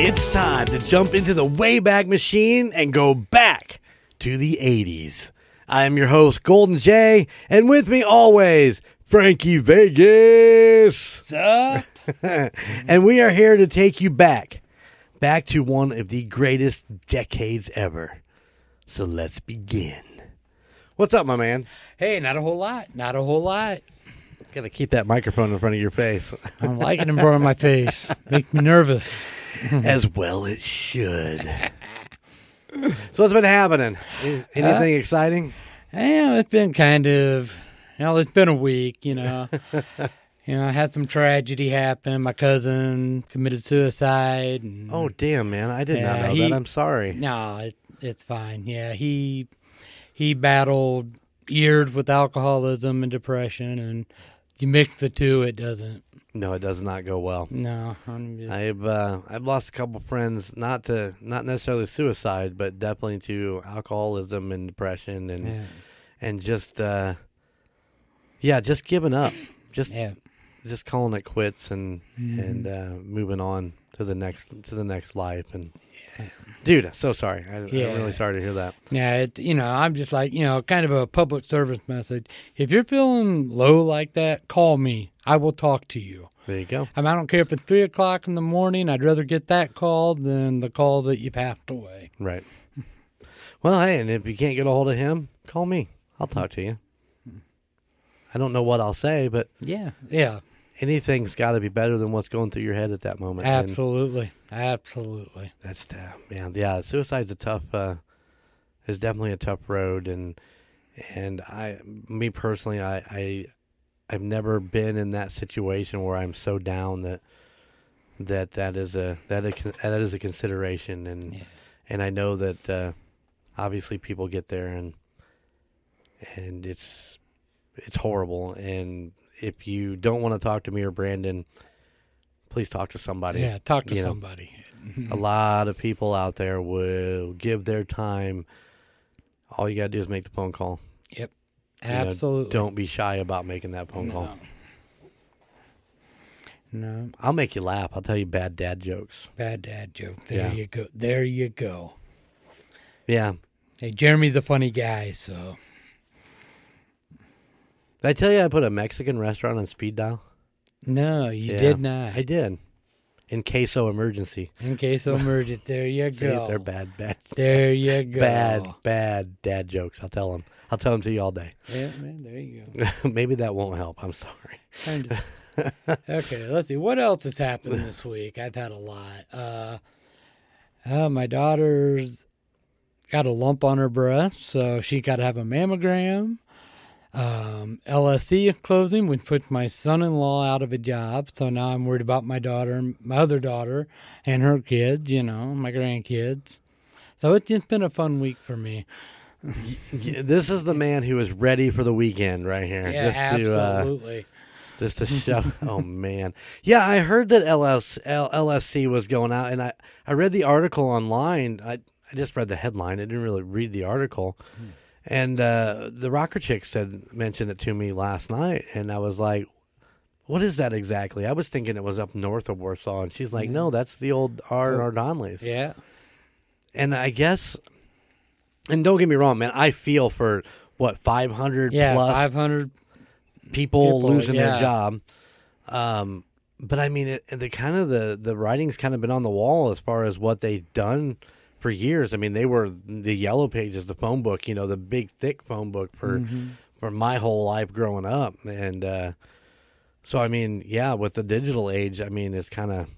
It's time to jump into the Wayback Machine and go back to the 80s. I am your host, Golden Jay, and with me always, Frankie Vegas. What's up? And we are here to take you back to one of the greatest decades ever. So let's begin. What's up, my man? Hey, not a whole lot. Gotta keep that microphone in front of your face. I don't like it in front of my face. Make me nervous. As well it should. So what's been happening? Anything exciting? Yeah, it's been kind of, it's been a week, I had some tragedy happen. My cousin committed suicide. And, oh, damn, man. I did not know that. I'm sorry. No, it's fine. Yeah, he battled eared with alcoholism and depression, and you mix the two, it doesn't. No, it does not go well. No, I've lost a couple friends, not necessarily suicide, but definitely to alcoholism and depression, and just giving up, just calling it quits and moving on to the next life. And dude, I'm so sorry. I'm really sorry to hear that. Yeah, I'm just like, kind of a public service message. If you're feeling low like that, call me. I will talk to you. There you go. I don't care if it's 3:00 in the morning. I'd rather get that call than the call that you passed away. Right. Well, hey, and if you can't get a hold of him, call me. I'll talk to you. I don't know what I'll say, but yeah. Anything's got to be better than what's going through your head at that moment. Absolutely. That's tough, man. Yeah, suicide's is definitely a tough road, and I personally, I've never been in that situation where I'm so down that is a consideration, and I know that obviously people get there, and it's horrible. And if you don't want to talk to me or Brandon, please talk to somebody. Yeah, talk to somebody. A lot of people out there will give their time. All you got to do is make the phone call. Yep, absolutely. Don't be shy about making that phone call. No. I'll make you laugh. I'll tell you bad dad jokes. There you go. Yeah. Hey, Jeremy's a funny guy, so... Did I tell you I put a Mexican restaurant on speed dial? No, you did not. I did. In case of emergency. There you go. See, they're bad. There you go. Bad dad jokes. I'll tell them to you all day. Yeah, man, there you go. Maybe that won't help. I'm sorry. Okay, let's see. What else has happened this week? I've had a lot. My daughter's got a lump on her breast, so she got to have a mammogram. LSC closing, which put my son-in-law out of a job, so now I'm worried about my daughter, my other daughter, and her kids, my grandkids. So it's just been a fun week for me. This is the man who is ready for the weekend right here. Yeah, absolutely. Just to show. Oh, man. Yeah, I heard that LSC was going out, and I read the article online. I just read the headline. I didn't really read the article. And the rocker chick mentioned it to me last night, and I was like, what is that exactly? I was thinking it was up north of Warsaw, and she's like, no, that's the old R.R. Donnelley's. Yeah. And I guess, and don't get me wrong, man, I feel for, 500 people losing their job. But, I mean, the writing's kind of been on the wall as far as what they've done for years. I mean, they were the yellow pages, the phone book, the big, thick phone book for my whole life growing up. And so, I mean, yeah, with the digital age, I mean, it's kind of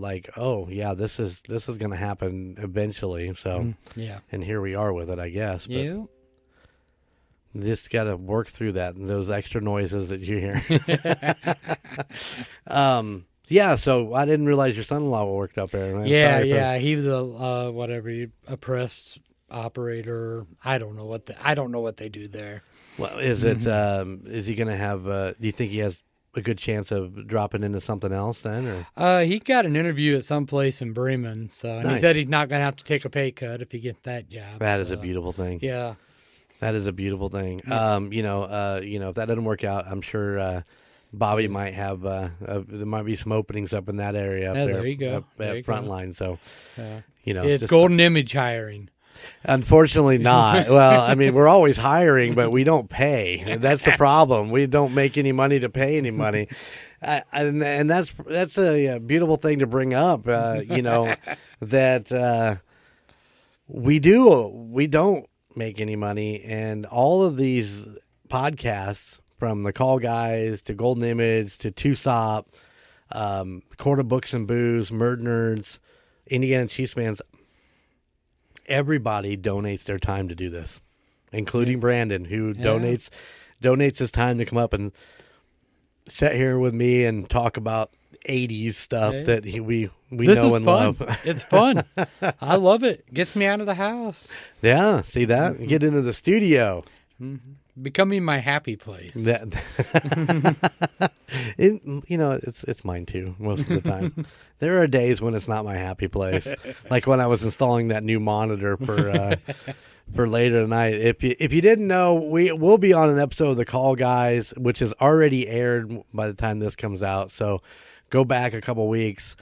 like, oh, yeah, this is going to happen eventually. So, and here we are with it, I guess. But just got to work through that and those extra noises that you hear. Yeah, so I didn't realize your son-in-law worked up there. Right? He was a press operator. I don't know what they do there. Well, is it? Is he going to have? Do you think he has a good chance of dropping into something else then? Or he got an interview at some place in Bremen. So and he said he's not going to have to take a pay cut if he gets that job. That is a beautiful thing. Yeah, that is a beautiful thing. If that doesn't work out, I'm sure. Bobby might have there might be some openings up in that area. There you go. At Frontline. So, you know, it's Golden Image hiring. Unfortunately not. Well, I mean, we're always hiring, but we don't pay. That's the problem. We don't make any money to pay any money. And that's a beautiful thing to bring up, you know, that we don't make any money. And all of these podcasts, from The Call Guys to Golden Image to Two Stop, Court of Books and Booze, Murder Nerds, Indiana Chiefs fans, everybody donates their time to do this, including Brandon, who donates his time to come up and sit here with me and talk about 80s stuff that we know and love. It's fun. I love it. Gets me out of the house. Yeah, see that? Mm-hmm. Get into the studio. Mm-hmm. Becoming my happy place. That, you know, it's mine too most of the time. There are days when it's not my happy place, like when I was installing that new monitor for later tonight. If you didn't know, we'll be on an episode of The Call Guys, which is already aired by the time this comes out. So go back a couple weeks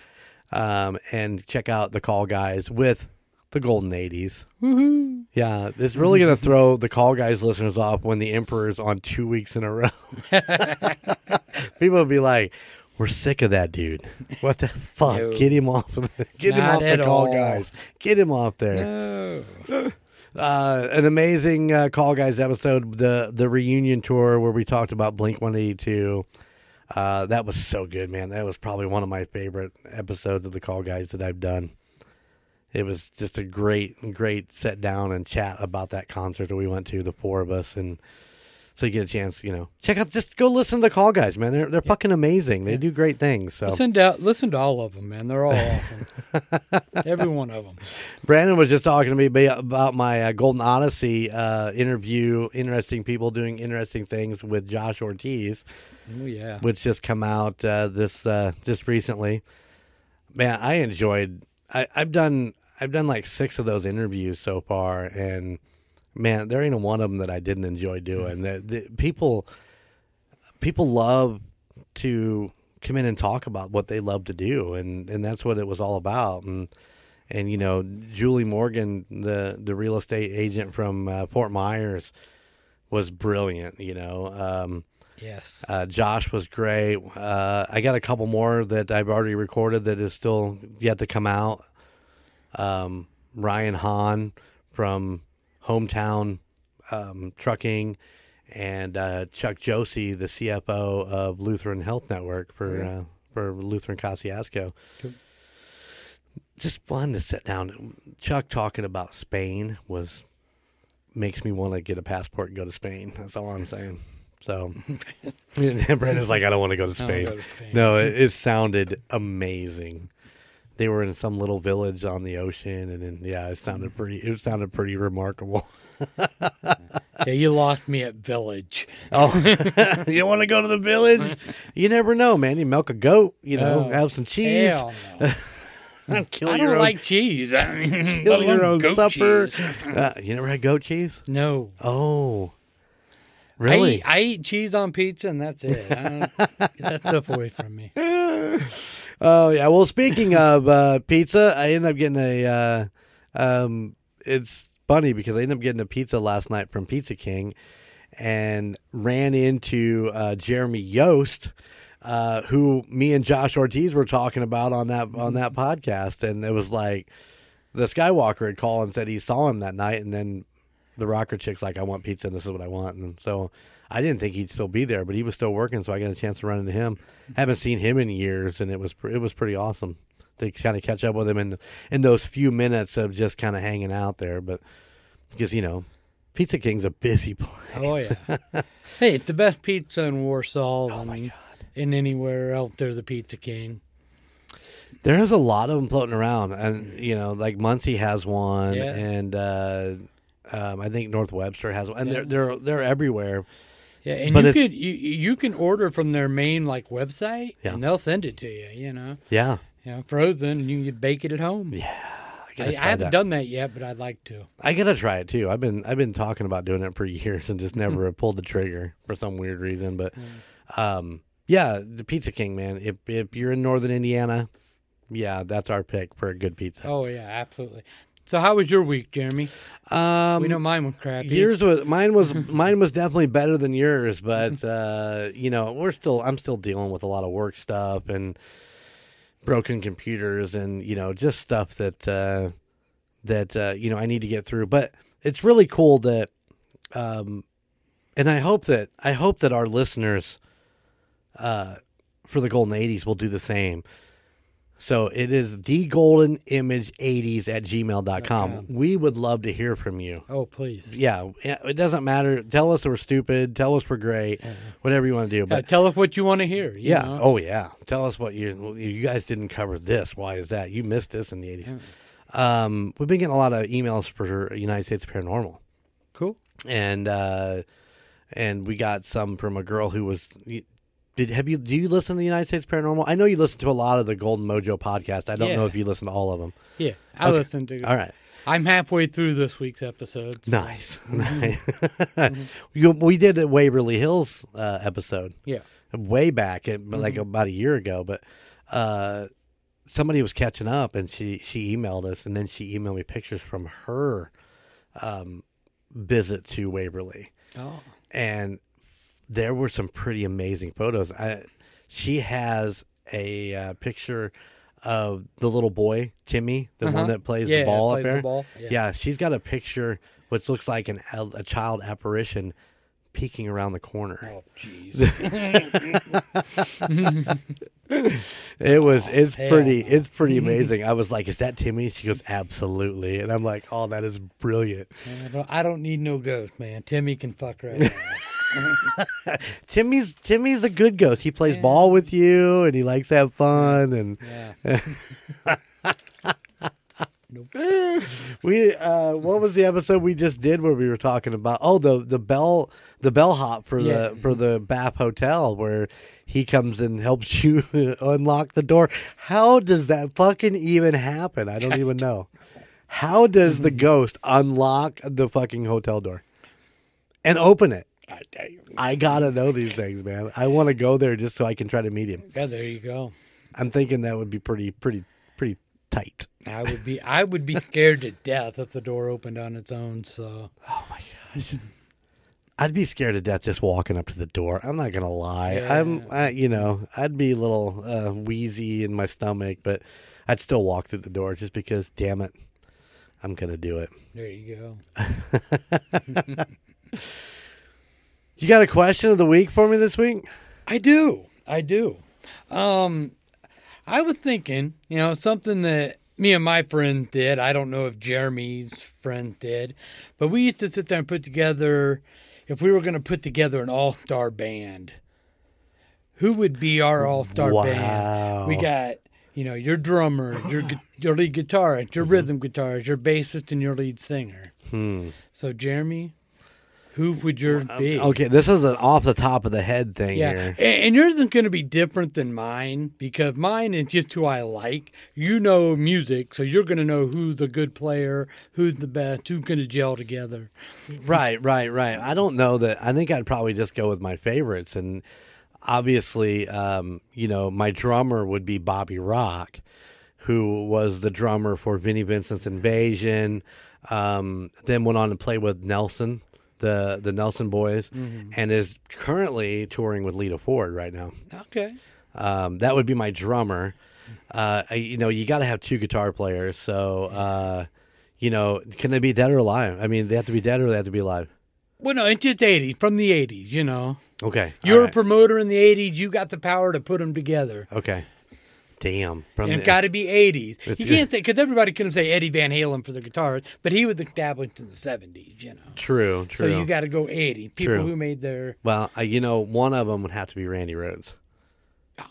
and check out The Call Guys with the Golden 80s. Woohoo. Yeah, it's really going to throw The Call Guys listeners off when the Emperor's on 2 weeks in a row. People will be like, we're sick of that dude. What the fuck? No. Get him off of The Call Guys. Get him off there. No. An amazing Call Guys episode, the reunion tour where we talked about Blink-182. That was so good, man. That was probably one of my favorite episodes of The Call Guys that I've done. It was just a great sit down and chat about that concert that we went to, the four of us. And so you get a chance, you know, check out, just go listen to The Call Guys, man. They're fucking amazing. They do great things. So listen to all of them, man. They're all awesome. Every one of them. Brandon was just talking to me about my Golden Odyssey interview, interesting people doing interesting things with Josh Ortiz. Oh, yeah. Which just come out just recently. Man, I enjoyed I've done like 6 of those interviews so far, and man, there ain't one of them that I didn't enjoy doing. The people love to come in and talk about what they love to do, and that's what it was all about. And you know, Julie Morgan, the real estate agent from Fort Myers, was brilliant. You know, yes. Josh was great. I got a couple more that I've already recorded that is still yet to come out. Ryan Hahn from Hometown Trucking, and Chuck Josie, the CFO of Lutheran Health Network for Lutheran Kosciuszko. Cool. Just fun to sit down. Chuck talking about Spain makes me want to get a passport and go to Spain. That's all I'm saying. So Brandon's like, I don't want to go to Spain. No, it sounded amazing. They were in some little village on the ocean, and then it sounded pretty remarkable. Yeah, you lost me at village. Oh, you want to go to the village? You never know, man. You milk a goat, you know, have some cheese. Hell no. Kill I your don't own, like cheese. I mean, kill I your own supper. You never had goat cheese? No. Oh. Really? I eat cheese on pizza, and that's it. Get that stuff away from me. Oh, yeah. Well, speaking of pizza, I ended up getting a it's funny because I ended up getting a pizza last night from Pizza King and ran into Jeremy Yost, who me and Josh Ortiz were talking about on that podcast. And it was like the Skywalker had called and said he saw him that night, and then the rocker chick's like, I want pizza and this is what I want. And so I didn't think he'd still be there, but he was still working, so I got a chance to run into him. Haven't seen him in years, and it was pretty awesome to kind of catch up with him in those few minutes of just kind of hanging out there. But because, you know, Pizza King's a busy place. Oh, yeah. Hey, it's the best pizza in Warsaw and anywhere else there's a Pizza King. There's a lot of them floating around. And, you know, like Muncie has one, and I think North Webster has one, and they're everywhere. Yeah, and but you can order from their main website, and they'll send it to you. You know, frozen, and you can bake it at home. Yeah, I haven't done that yet, but I'd like to. I gotta try it too. I've been talking about doing it for years and just never pulled the trigger for some weird reason. But Yeah, the Pizza King, man. If you're in northern Indiana, yeah, that's our pick for a good pizza. Oh, yeah, absolutely. So how was your week, Jeremy? We know mine was crappy. Mine was definitely better than yours, but you know, I'm still dealing with a lot of work stuff and broken computers and, you know, just stuff that you know, I need to get through. But it's really cool that and I hope that our listeners for the Golden 80s will do the same. So it is the golden image 80s at gmail.com. Okay. We would love to hear from you. Oh, please. Yeah. It doesn't matter. Tell us we're stupid. Tell us we're great. Whatever you want to do. But tell us what you want to hear. You know? Oh, yeah. Tell us what you guys didn't cover this. Why is that? You missed this in the 80s. Yeah. We've been getting a lot of emails for United States Paranormal. Cool. And we got some from a girl who was... Do you listen to the United States Paranormal? I know you listen to a lot of the Golden Mojo podcast. I don't know if you listen to all of them. Yeah, I listen to it. All right. I'm halfway through this week's episode. So. Nice. Mm-hmm. We did a Waverly Hills episode. Yeah. Way back, about a year ago. But somebody was catching up, and she emailed us, and then she emailed me pictures from her visit to Waverly. Oh. And... there were some pretty amazing photos. She has a picture of the little boy, Timmy, the one that plays the ball up there. Yeah, she's got a picture which looks like a child apparition peeking around the corner. Oh, jeez. It's pretty amazing. I was like, is that Timmy? She goes, absolutely. And I'm like, oh, that is brilliant. I don't need no ghost, man. Timmy can fuck right now. Timmy's a good ghost. He plays ball with you, and he likes to have fun. And what was the episode we just did where we were talking about? Oh, the bellhop for the Bath Hotel, where he comes and helps you unlock the door. How does that fucking even happen? I don't even know. How does the ghost unlock the fucking hotel door and open it? I gotta know these things, man. I want to go there just so I can try to meet him. Yeah, there you go. I'm thinking that would be pretty tight. I would be scared to death if the door opened on its own. So, oh my gosh, I'd be scared to death just walking up to the door. I'm not gonna lie. Yeah. I'd be a little wheezy in my stomach, but I'd still walk through the door just because, damn it, I'm gonna do it. There you go. You got a question of the week for me this week? I do. I was thinking, you know, something that me and my friend did. I don't know if Jeremy's friend did, but we used to sit there and put together, if we were going to put together an all-star band, who would be our all-star band? We got, you know, your drummer, your lead guitarist, your rhythm guitarist, your bassist, and your lead singer. So, Jeremy... who would yours be? Okay, this is an off-the-top-of-the-head thing here. And yours is going to be different than mine because mine is just who I like. You know music, so you're going to know who's a good player, who's the best, who's going to gel together. Right. I don't know that. I think I'd probably just go with my favorites. And obviously, you know, my drummer would be Bobby Rock, who was the drummer for Vinnie Vincent's Invasion, then went on to play with Nelson. The Nelson boys, and is currently touring with Lita Ford right now. Okay. That would be my drummer. You know, you got to have two guitar players. So, you know, can they be dead or alive? I mean, they have to be dead or they have to be alive? Well, no, it's just 80s, from the 80s, you know. Okay. You're a promoter in the 80s. You got the power to put them together. Okay. Damn. It's got to be 80s. You can't say, because everybody couldn't say Eddie Van Halen for the guitarist, but he was established in the 70s, you know. True. So you got to go 80. People who made their... Well, you know, one of them would have to be Randy Rhoads. Oh.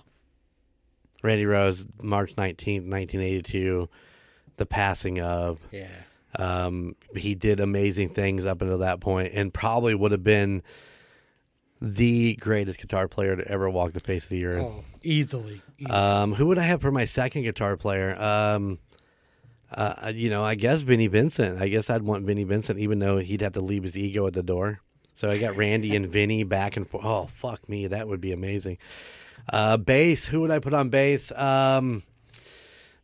Randy Rhoads, March 19th, 1982, the passing of. Yeah. He did amazing things up until that point and probably would have been the greatest guitar player to ever walk the face of the earth. Oh, easily. Who would I have for my second guitar player? You know, I guess Vinnie Vincent. I guess I'd want Vinnie Vincent, even though he'd have to leave his ego at the door. So I got Randy and Vinnie back and forth. Oh, fuck me. That would be amazing. Bass. Who would I put on bass?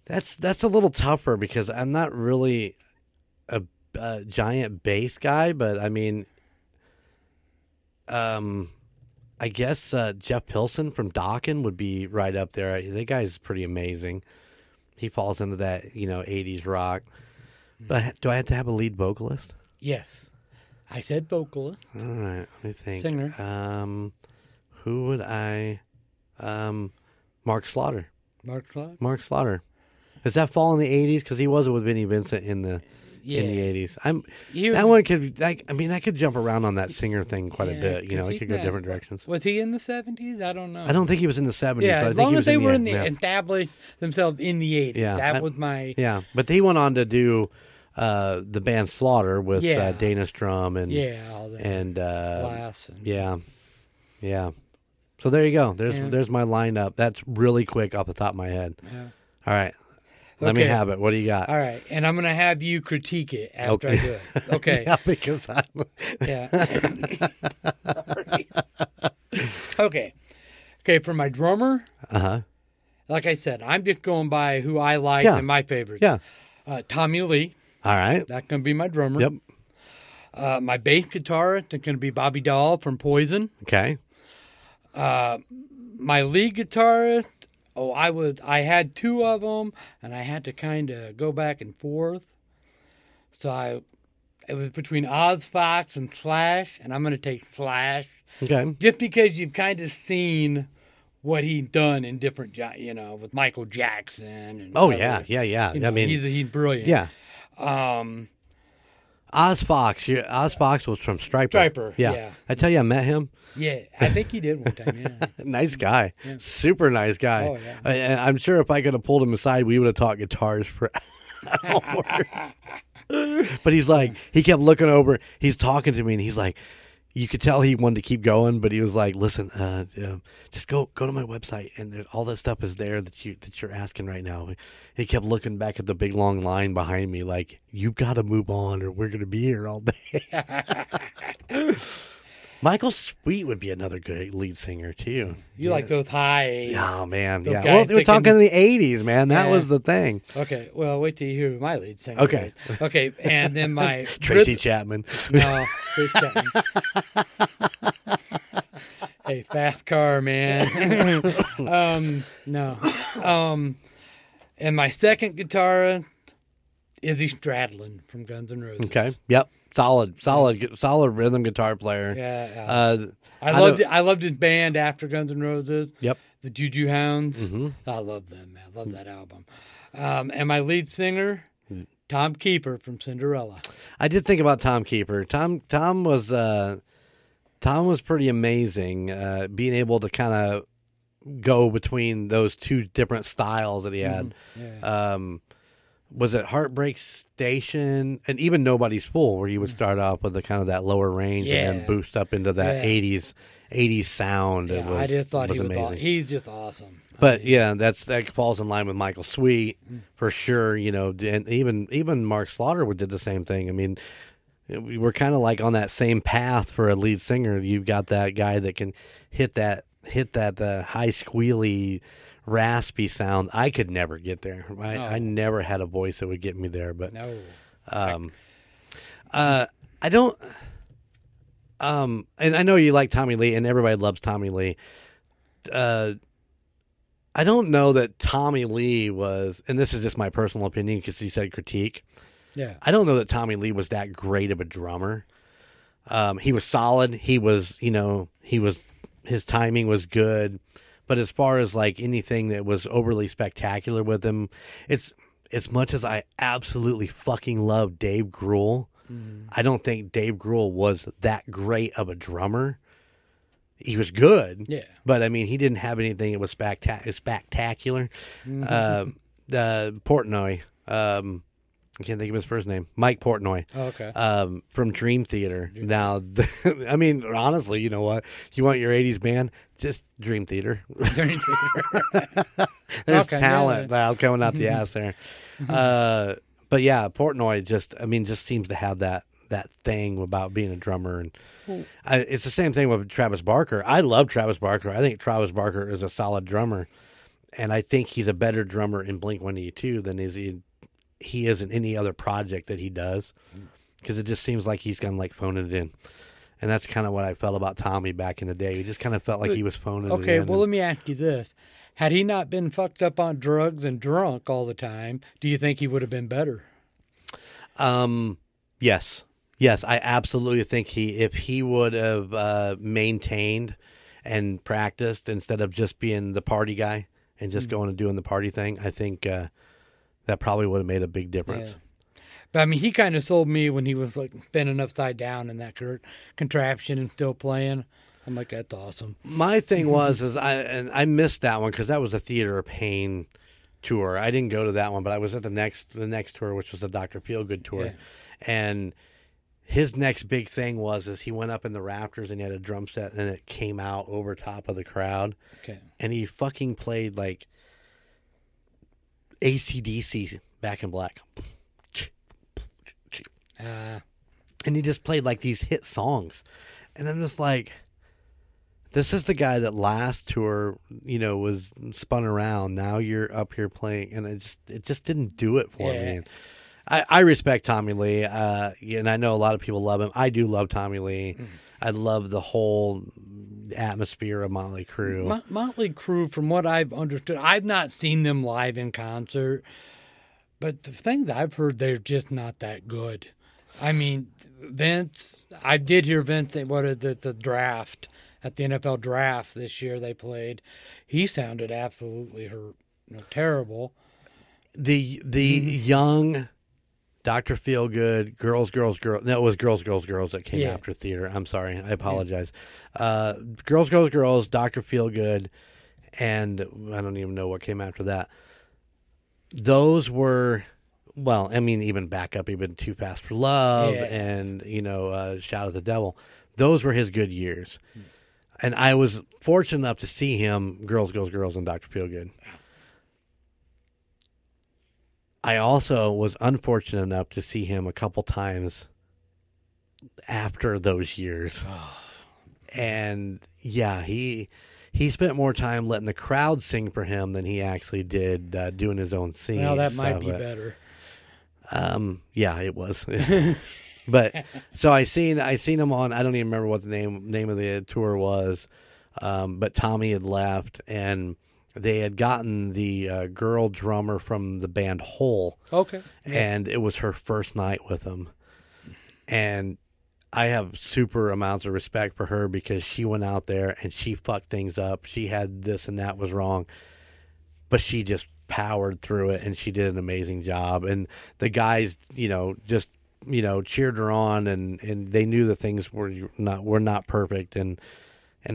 That's a little tougher because I'm not really a giant bass guy, but I mean, I guess Jeff Pilson from Dokken would be right up there. That guy's pretty amazing. He falls into that, you know, 80s rock. But do I have to have a lead vocalist? Yes. I said vocalist. All right. Let me think. Singer. Who would I... Mark Slaughter. Mark Slaughter? Mark Slaughter. Does that fall in the 80s? Because he wasn't with Vinnie Vincent in the 80s. That one could... that could jump around on that singer thing quite a bit. You know, it could go different directions. Was he in the 70s? I don't know. I don't think he was in the 70s. Yeah, but as long as they were established themselves in the 80s. Yeah, that was my... Yeah, but he went on to do... the band Slaughter with Dana Strum and all that. And Glass and... yeah. So there you go. There's my lineup. That's really quick off the top of my head. Yeah. All right, let me have it. What do you got? All right, and I'm gonna have you critique it after I do it. Okay. Yeah, because I Sorry. Okay. For my drummer, like I said, I'm just going by who I like and my favorites. Yeah. Tommy Lee. All right. That's going to be my drummer. Yep. My bass guitarist, that's going to be Bobby Dahl from Poison. Okay. My lead guitarist, I had two of them, and I had to kind of go back and forth. So it was between Oz Fox and Flash, and I'm going to take Flash. Okay. Just because you've kind of seen what he'd done in different, you know, with Michael Jackson. And yeah. You know, I mean, he's brilliant. Yeah. Oz Fox was from Striper. Yeah. I tell you, I met him. Yeah, I think he did one time. Yeah. Nice guy, super nice guy. Oh, yeah. I'm sure if I could have pulled him aside, we would have talked guitars for hours. But he's like, he kept looking over. He's talking to me, and he's like, you could tell he wanted to keep going, but he was like, listen, just go to my website, and all that stuff is there that you're asking right now. He kept looking back at the big, long line behind me like, you've got to move on or we're going to be here all day. Michael Sweet would be another good lead singer, too. You like those high... Oh, man, yeah. Well, they were talking in the 80s, man. That was the thing. Okay, well, wait till you hear my lead singer. Okay. Guys. Okay, and then my... Tracy Chapman. No, Tracy Chapman. Hey, fast car, man. No. And my second guitarist, Izzy Stradlin from Guns N' Roses. Okay, yep. Solid rhythm guitar player. Yeah. I loved his band after Guns N' Roses. Yep. The Juju Hounds. Mm-hmm. I love them, man. I love that album. And my lead singer, Tom Keeper from Cinderella. I did think about Tom Keeper. Tom was pretty amazing, being able to kind of go between those two different styles that he had. Mm-hmm. Yeah. Was it Heartbreak Station and even Nobody's Fool, where you would start off with the kind of that lower range and then boost up into that 80s sound? Yeah, I just thought he was amazing. He's just awesome. But that falls in line with Michael Sweet for sure. You know, and even Mark Slaughter did the same thing. I mean, we were kind of like on that same path for a lead singer. You've got that guy that can hit that high squealy, raspy sound. I could never get there. I never had a voice that would get me there. But no. I don't. And I know you like Tommy Lee, and everybody loves Tommy Lee. I don't know that Tommy Lee was, and this is just my personal opinion because you said critique. Yeah, I don't know that Tommy Lee was that great of a drummer. He was solid. His timing was good. But as far as like anything that was overly spectacular with him, it's as much as I absolutely fucking love Dave Grohl, I don't think Dave Grohl was that great of a drummer. He was good, but I mean, he didn't have anything that was spectacular. Portnoy, I can't think of his first name. Mike Portnoy. Oh, okay. From Dream Theater. Now, I mean, honestly, you know what? You want your 80s band? Just Dream Theater. Dream Theater. There's talent coming out the ass there. But yeah, Portnoy just seems to have that that thing about being a drummer. And it's the same thing with Travis Barker. I love Travis Barker. I think Travis Barker is a solid drummer. And I think he's a better drummer in Blink-182 than he is in any other project that he does. Because it just seems like he's kind of like phoning it in. And that's kind of what I felt about Tommy back in the day. He just kind of felt like he was phoning it in. Okay, well, let me ask you this. Had he not been fucked up on drugs and drunk all the time, do you think he would have been better? Yes. Yes, I absolutely think if he would have maintained and practiced instead of just being the party guy and just going and doing the party thing, I think that probably would have made a big difference. Yeah. But, I mean, he kind of sold me when he was, like, bending upside down in that contraption and still playing. I'm like, that's awesome. My thing was I missed that one because that was a Theater of Pain tour. I didn't go to that one, but I was at the next tour, which was the Dr. Feelgood tour. Yeah. And his next big thing was he went up in the rafters and he had a drum set and it came out over top of the crowd. Okay. And he fucking played, like, AC/DC, Back in Black. And he just played, like, these hit songs. And I'm just like, this is the guy that last tour, you know, was spun around. Now you're up here playing. And it just didn't do it for me. And I respect Tommy Lee. And I know a lot of people love him. I do love Tommy Lee. Mm-hmm. I love the whole atmosphere of Motley Crue. Motley Crue, from what I've understood, I've not seen them live in concert. But the things I've heard, they're just not that good. I mean, Vince, I did hear Vince say, what is it, the draft, at the NFL draft this year they played. He sounded absolutely terrible. The young Dr. Feelgood, Girls. No, it was Girls that came after Theater. I'm sorry. I apologize. Yeah. Girls, Dr. Feelgood, and I don't even know what came after that. Those were... Well, I mean, even back up, even Too Fast for Love and, you know, Shout at the Devil. Those were his good years. And I was fortunate enough to see him, Girls, and Dr. Feelgood. I also was unfortunate enough to see him a couple times after those years. Oh. And, yeah, he spent more time letting the crowd sing for him than he actually did doing his own singing. Well, that might be better. Yeah, it was. But so I seen him on, I don't even remember what the name of the tour was. But Tommy had left and they had gotten the girl drummer from the band Hole. Okay. And it was her first night with him. And I have super amounts of respect for her because she went out there and she fucked things up. She had this and that was wrong, but she just powered through it and she did an amazing job, and the guys, you know, just, you know, cheered her on, and they knew the things were not perfect, and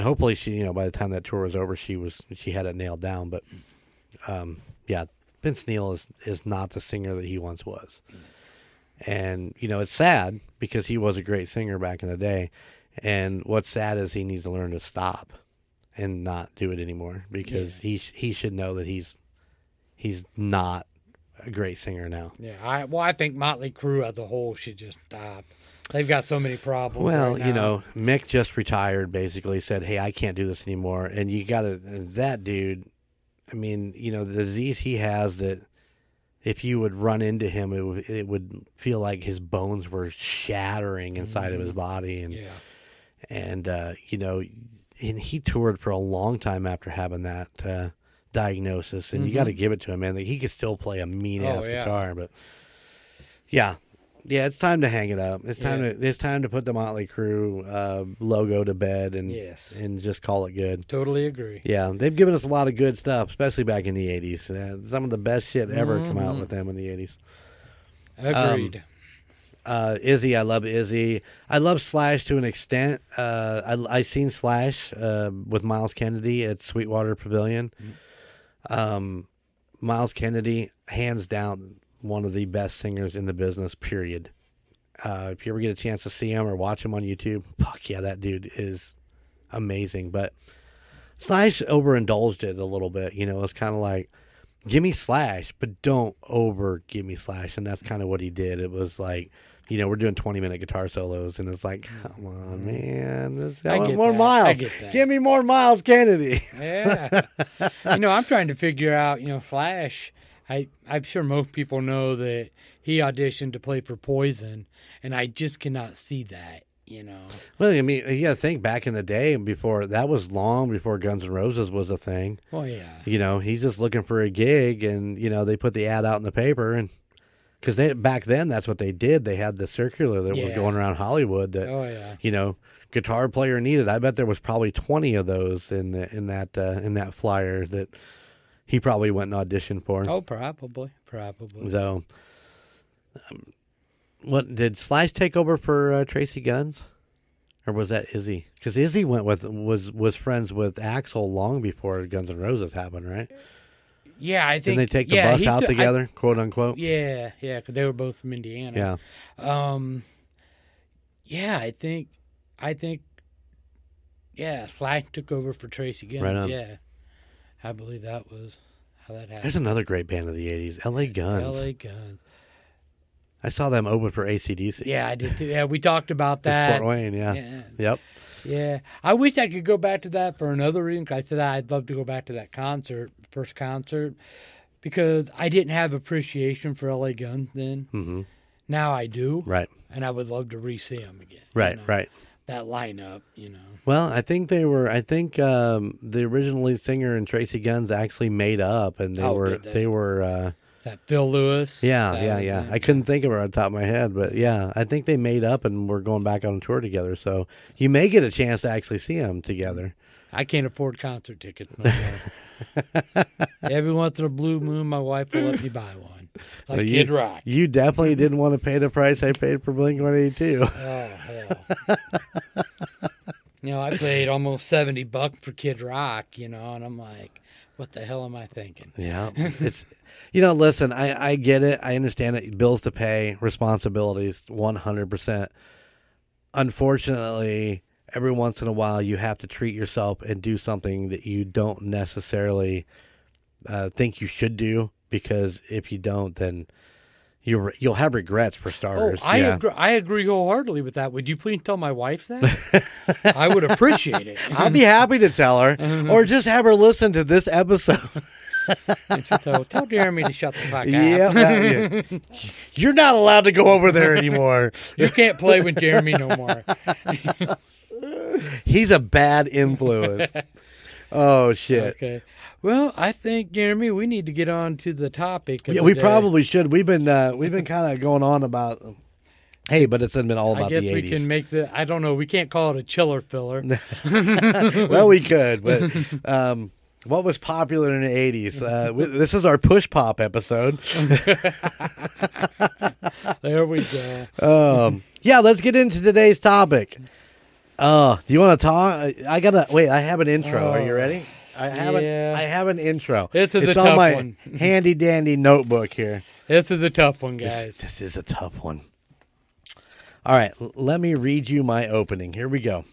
hopefully she, you know, by the time that tour was over, she had it nailed down. But Vince Neil is not the singer that he once was, and, you know, it's sad because he was a great singer back in the day, and what's sad is he needs to learn to stop and not do it anymore, because he should know that he's not a great singer now. Yeah, I think Motley Crue as a whole should just stop. They've got so many problems. Well, right now, you know, Mick just retired, basically said, "Hey, I can't do this anymore." And you got to that dude. I mean, you know, the disease he has, that if you would run into him, it would feel like his bones were shattering inside of his body, and you know, and he toured for a long time after having that diagnosis, and you got to give it to him, man. Like, he could still play a mean ass guitar, but it's time to hang it up. It's time to put the Motley Crue logo to bed and just call it good. Totally agree. Yeah, they've given us a lot of good stuff, especially back in the 80s. Some of the best shit ever come out with them in the 80s. Agreed. Izzy, I love Izzy. I love Slash to an extent. I seen Slash with Miles Kennedy at Sweetwater Pavilion. Miles Kennedy, hands down, one of the best singers in the business, period. If you ever get a chance to see him or watch him on YouTube, fuck yeah, that dude is amazing. But Slash overindulged it a little bit. You know, it's kind of like, give me Slash, but don't over give me Slash. And that's kind of what he did. It was like, you know, we're doing 20-minute guitar solos, and it's like, come on, man. I want more Miles. I get that. Give me more Miles Kennedy. Yeah. You know, I'm trying to figure out, you know, Flash, I'm sure most people know that he auditioned to play for Poison, and I just cannot see that. You know, well, I mean, you got to think back in the day before that was long before Guns N' Roses was a thing. Oh, yeah. You know, he's just looking for a gig, and, you know, they put the ad out in the paper. And because back then, that's what they did. They had the circular that was going around Hollywood that, you know, guitar player needed. I bet there was probably 20 of those in that flyer that he probably went and auditioned for. Oh, probably. So, what did Slash take over for Tracy Guns, or was that Izzy? Because Izzy was friends with Axl long before Guns N' Roses happened, right? Yeah, I think. Didn't they take the bus out together, quote unquote? Yeah, because they were both from Indiana. Yeah, I think Slash took over for Tracy Guns. Right on. Yeah, I believe that was how that happened. There's another great band of the '80s, L.A. Guns. I saw them open for AC/DC. Yeah, I did too. Yeah, we talked about that. Fort Wayne, yeah. Yep. Yeah. I wish I could go back to that for another reason. I said I'd love to go back to that first concert, because I didn't have appreciation for L.A. Guns then. Mm-hmm. Now I do. Right. And I would love to re-see them again. Right, you know, right. That lineup, you know. Well, I think the original singer and Tracy Guns actually made up, and they were. That Phil Lewis. Yeah. I couldn't think of her on top of my head, but yeah, I think they made up and we're going back on tour together. So you may get a chance to actually see them together. I can't afford concert tickets. Every once in a blue moon, my wife will let me buy one. Like Kid Rock. You definitely didn't want to pay the price I paid for Blink-182. Oh, hell. You know, I paid almost $70 for Kid Rock, you know, and I'm like, what the hell am I thinking? Yeah. It's, you know, listen, I get it. I understand it. Bills to pay, responsibilities, 100%. Unfortunately, every once in a while, you have to treat yourself and do something that you don't necessarily think you should do, because if you don't, then you'll have regrets, for starters. I agree wholeheartedly with that. Would you please tell my wife that? I would appreciate it. I'll be happy to tell her, or just have her listen to this episode. Tell Jeremy to shut the fuck up. Yeah. You're not allowed to go over there anymore. You can't play with Jeremy no more. He's a bad influence. Oh, shit. Okay. Well, I think, Jeremy, we need to get on to the topic. We probably should. We've been kind of going on about. Hey, but it's been all about the 80s. I guess we can make the. I don't know. We can't call it a chiller filler. Well, we could, but what was popular in the 80s? This is our push pop episode. There we go. Yeah, let's get into today's topic. Do you want to talk? I have an intro. Are you ready? I have an intro. This is a tough one. It's on my handy-dandy notebook here. This is a tough one, guys. This is a tough one. All right, let me read you my opening. Here we go.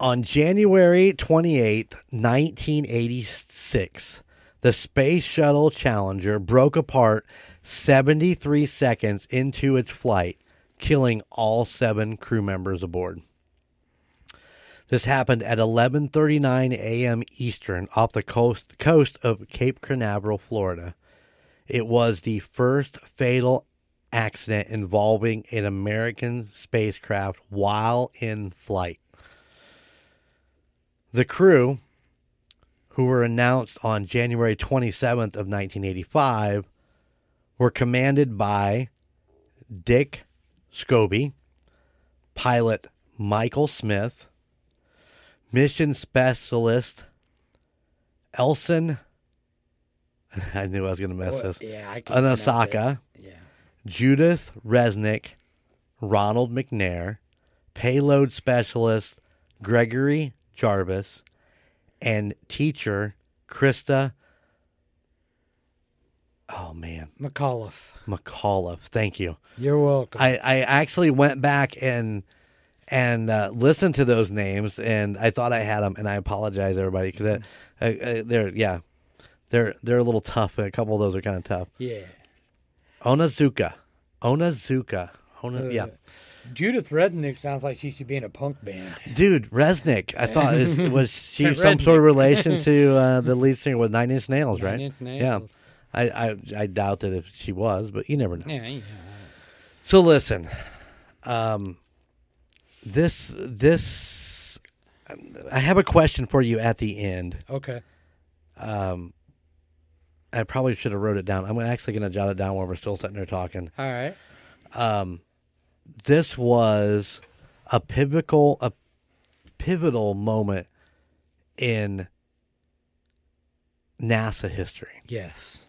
On January 28th, 1986, the Space Shuttle Challenger broke apart 73 seconds into its flight, killing all 7 crew members aboard. This happened at 11:39 a.m. Eastern off the coast of Cape Canaveral, Florida. It was the first fatal accident involving an American spacecraft while in flight. The crew, who were announced on January 27th of 1985, were commanded by Dick Scobie, pilot Michael Smith, mission specialist Elson. I knew I was going to mess this. Yeah, I can. Anasaka. Yeah. Judith Resnick, Ronald McNair, payload specialist Gregory Jarvis, and teacher Krista. Oh, man. McAuliffe. Thank you. You're welcome. I actually went back and listen to those names, and I thought I had them, and I apologize, everybody, because they're They're a little tough. A couple of those are kind of tough. Yeah. Onazuka. Yeah. Judith Resnick sounds like she should be in a punk band. Dude, Resnick. I thought, was she some sort of relation to the lead singer with Nine Inch Nails, right? Nine Inch Nails. Yeah. I doubt that if she was, but you never know. Yeah, you know. So listen, this I have a question for you at the end. Okay. I probably should have wrote it down. I'm actually going to jot it down while we're still sitting there talking. All right. This was a pivotal moment in NASA history. Yes.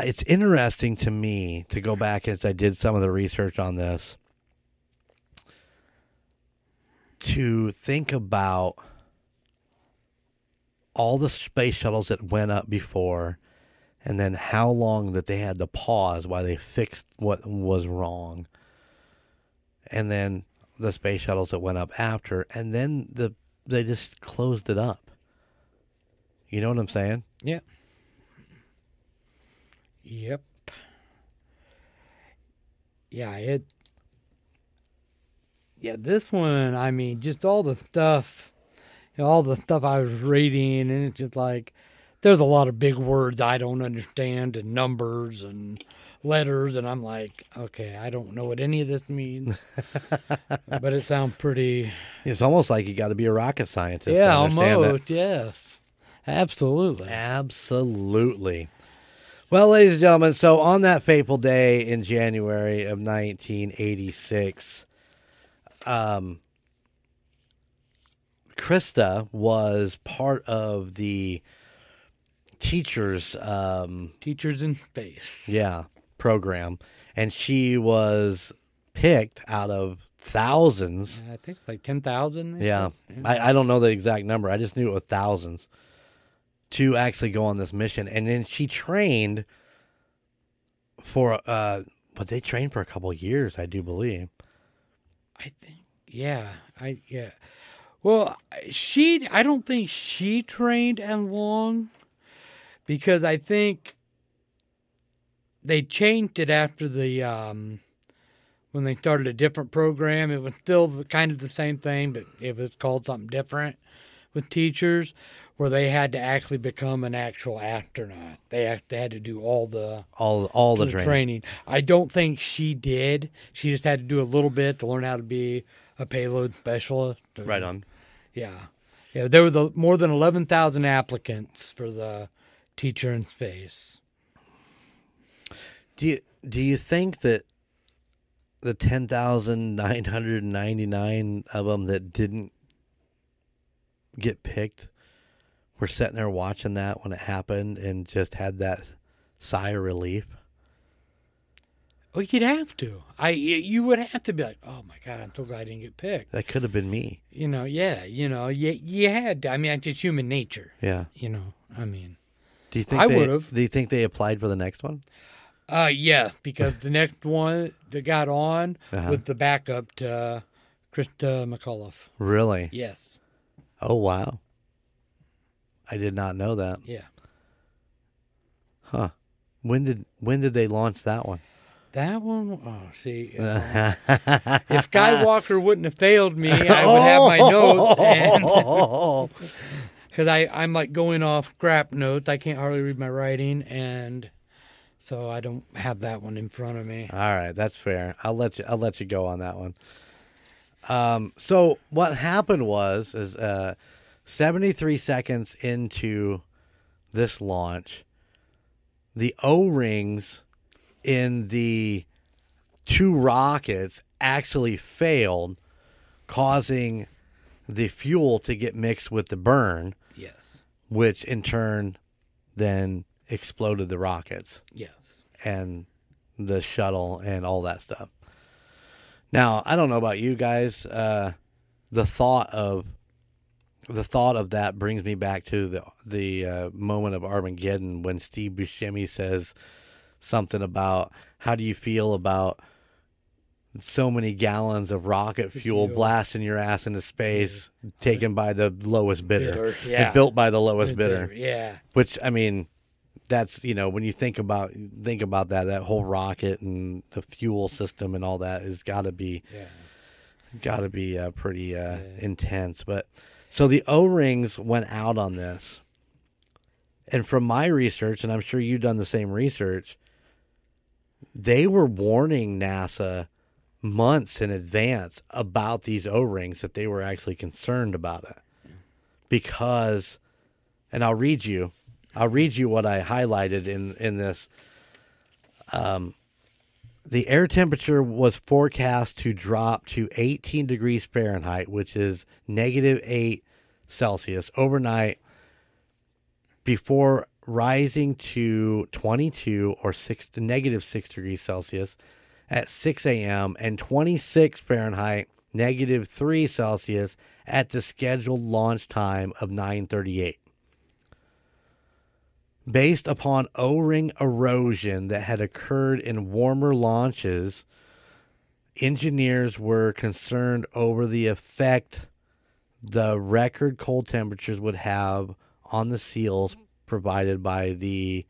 It's interesting to me to go back, as I did some of the research on this, to think about all the space shuttles that went up before and then how long that they had to pause while they fixed what was wrong, and then the space shuttles that went up after, and then they just closed it up. You know what I'm saying? Yeah. Yep. Yeah, this one, I mean, just all the stuff, you know, all the stuff I was reading, and it's just like, there's a lot of big words I don't understand, and numbers, and letters, and I'm like, okay, I don't know what any of this means, but it sounds pretty... It's almost like you got to be a rocket scientist to understand almost, that. Yes. Absolutely. Well, ladies and gentlemen, so on that fateful day in January of 1986, Krista was part of the Teachers in Space. Yeah, program. And she was picked out of thousands. I think it's like 10,000. Yeah. I don't know the exact number. I just knew it was thousands. To actually go on this mission. And then she trained for, but they trained for a couple of years, I do believe. I think, yeah. Well, I don't think she trained as long, because I think they changed it after the, when they started a different program. It was still kind of the same thing, but it was called something different with teachers, where they had to actually become an actual astronaut. They had to do all the training. I don't think she did. She just had to do a little bit to learn how to be a payload specialist. Right on. Yeah. There was more than 11,000 applicants for the teacher in space. Do you think that the 10,999 of them that didn't get picked were sitting there watching that when it happened and just had that sigh of relief? Well, you'd have to. You would have to be like, oh my God, I'm so glad I didn't get picked. That could have been me. You had to. I mean, it's just human nature. Yeah. Do you think do you think they applied for the next one? Yeah, because the next one that got on was the backup to Krista McAuliffe. Really? Yes. Oh, wow. I did not know that. Yeah. Huh. When did they launch that one? That one, if Skywalker wouldn't have failed me, I would have my notes. Because I'm like going off crap notes. I can't hardly read my writing, and so I don't have that one in front of me. All right, that's fair. I'll let you go on that one. So what happened was 73 seconds into this launch, the O-rings in the two rockets actually failed, causing the fuel to get mixed with the burn. Yes. Which in turn then exploded the rockets. Yes. And the shuttle and all that stuff. Now, I don't know about you guys, the thought of that brings me back to the moment of Armageddon when Steve Buscemi says something about, how do you feel about so many gallons of rocket fuel blasting your ass into space, taken by the lowest bidder. And built by the lowest bidder. Yeah. Which, I mean, that's, you know, when you think about that whole rocket and the fuel system and all that has got to be pretty intense. But so the O-rings went out on this. And from my research, and I'm sure you've done the same research, they were warning NASA months in advance about these O-rings, that they were actually concerned about it. Because, and I'll read you what I highlighted in this. The air temperature was forecast to drop to 18 degrees Fahrenheit, which is -8 Celsius overnight, before rising to 22 or -6 degrees Celsius at 6 a.m. and 26 Fahrenheit, -3 Celsius at the scheduled launch time of 9:38. Based upon O-ring erosion that had occurred in warmer launches, engineers were concerned over the effect the record cold temperatures would have on the seals provided by the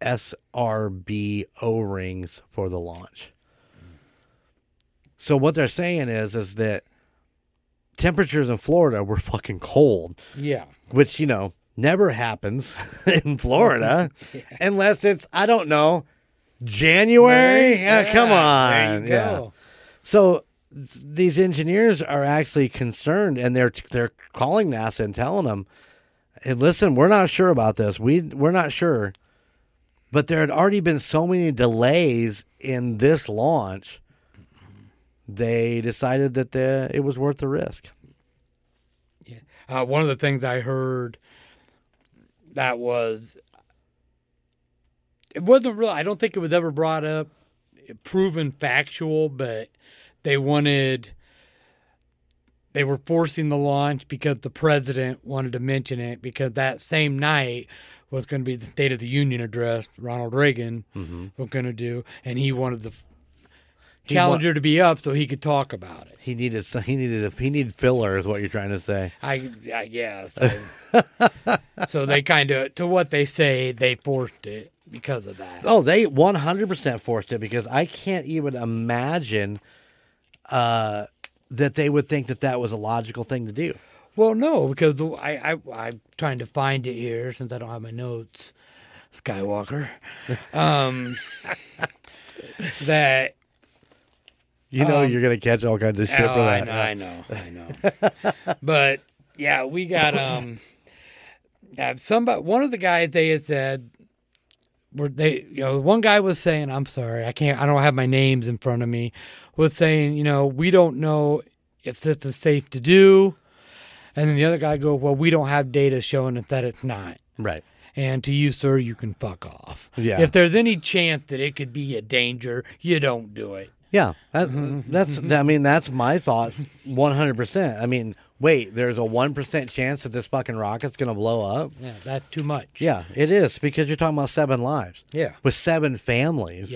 SRB O-rings for the launch. So what they're saying is that temperatures in Florida were fucking cold. Yeah. Which, you know, never happens in Florida unless it's, I don't know, January? Yeah, come on. There you go. So these engineers are actually concerned, and they're calling NASA and telling them, hey, listen, we're not sure about this. We're not sure. But there had already been so many delays in this launch, they decided that it was worth the risk. Yeah. One of the things I heard that was, it wasn't real. I don't think it was ever brought up, proven factual, but they were forcing the launch because the president wanted to mention it, because that same night was going to be the State of the Union address Ronald Reagan was going to do, and he wanted the Challenger to be up so he could talk about it. He needed filler, is what you're trying to say. I guess. So they kind of, to what they say, they forced it because of that. Oh, they 100% forced it, because I can't even imagine that they would think that was a logical thing to do. Well, no, because I'm trying to find it here since I don't have my notes, Skywalker. That, you know, you're going to catch all kinds of shit for that. I know. But, yeah, we got somebody. One of the guys, they had said, one guy was saying, I'm sorry, I don't have my names in front of me, was saying, you know, we don't know if this is safe to do. And then the other guy goes, well, we don't have data showing that it's not. Right. And to you, sir, you can fuck off. Yeah. If there's any chance that it could be a danger, you don't do it. Yeah. That's my thought 100%. I mean, wait, there's a 1% chance that this fucking rocket's going to blow up? Yeah, that's too much. Yeah, it is, because you're talking about 7 lives. Yeah. With 7 families.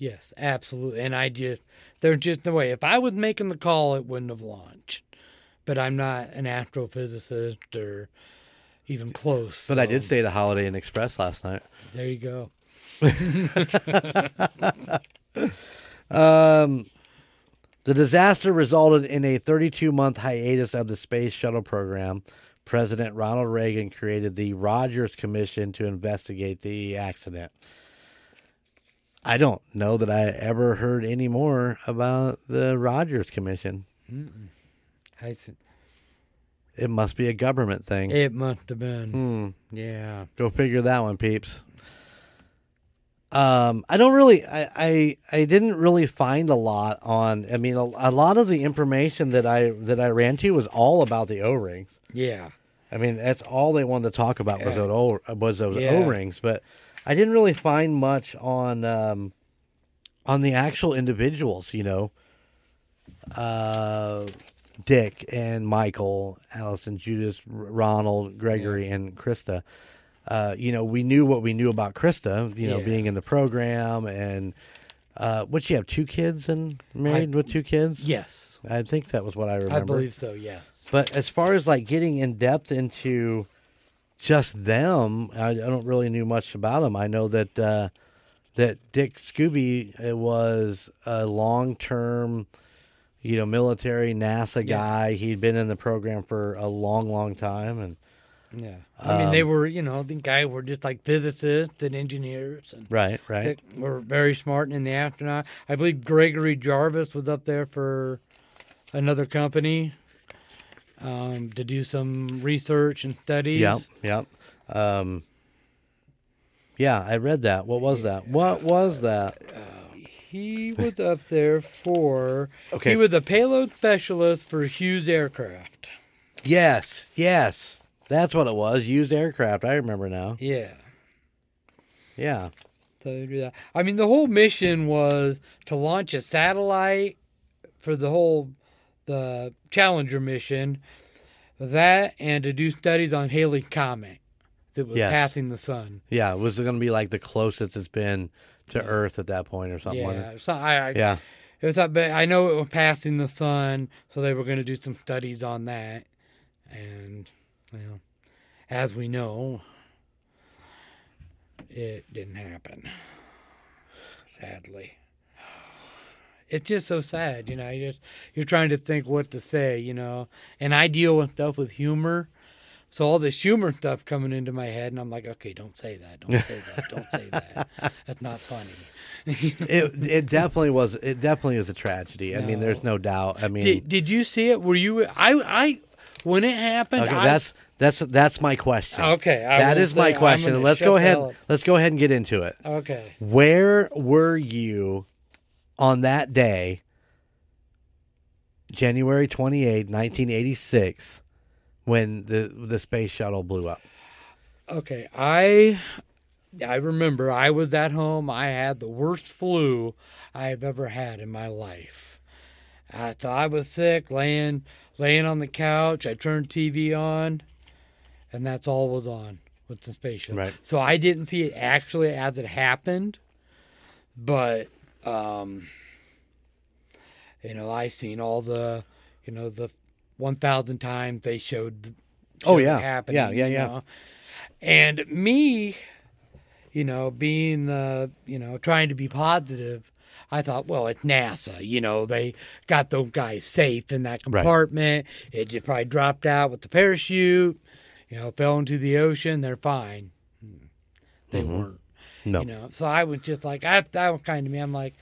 Yes, absolutely. And there's just no way. If I was making the call, it wouldn't have launched. But I'm not an astrophysicist or even close. But so. I did stay at a Holiday Inn Express last night. There you go. The disaster resulted in a 32-month hiatus of the space shuttle program. President Ronald Reagan created the Rogers Commission to investigate the accident. I don't know that I ever heard any more about the Rogers Commission. Mm-mm. It must be a government thing. It must have been. Yeah. Go figure that one, peeps. I didn't really find a lot on. I mean, a lot of the information that I ran to was all about the O-rings. Yeah. I mean, that's all they wanted to talk about was those O-rings. But I didn't really find much on the actual individuals. You know. Dick and Michael, Allison, Judas, Ronald, Gregory, and Krista. We knew what we knew about Krista, being in the program and What, you have two kids and married with two kids? Yes. I think that was what I remember. I believe so, yes. But as far as like getting in depth into just them, I don't really knew much about them. I know that that Dick Scooby was a long-term, you know, military NASA guy. He'd been in the program for a long, long time. And yeah, I mean, they were, you know, the guy were just like physicists and engineers, and right, were very smart in the astronaut. I believe Gregory Jarvis was up there for another company to do some research and studies. Yep. Yeah, I read that. What was that? He was up there for. Okay. He was a payload specialist for Hughes Aircraft. Yes. That's what it was. Used aircraft. I remember now. Yeah. So yeah. I mean, the whole mission was to launch a satellite for the Challenger mission, that and to do studies on Halley Comet that was passing the sun. Yeah, it was going to be like the closest it's been to Earth at that point or something. Yeah. It was not, but I know it was passing the sun, so they were going to do some studies on that, and. Well, as we know, it didn't happen, sadly. It's just so sad, you know. You're trying to think what to say, you know. And I deal with stuff with humor, so all this humor stuff coming into my head, and I'm like, okay, don't say that. That's not funny. It definitely is a tragedy. No. I mean, there's no doubt. I mean, did you see it? Were you? I When it happened, okay, that's my question. Okay, that is my question. Let's go ahead and get into it. Okay, where were you on that day, January 28, 1986, when the space shuttle blew up? Okay, I remember I was at home. I had the worst flu I have ever had in my life. So I was sick, laying on the couch. I turned TV on, and that's all was on with the space shuttle. Right. So I didn't see it actually as it happened, but, you know, I seen all the, you know, the 1,000 times they showed the it happening. Yeah. And me, you know, being the, you know, trying to be positive, I thought, well, it's NASA. You know, they got those guys safe in that compartment. Right. It just probably dropped out with the parachute, you know, fell into the ocean. They're fine. They weren't. No. You know, so I was just like, that was kind of me. I'm like,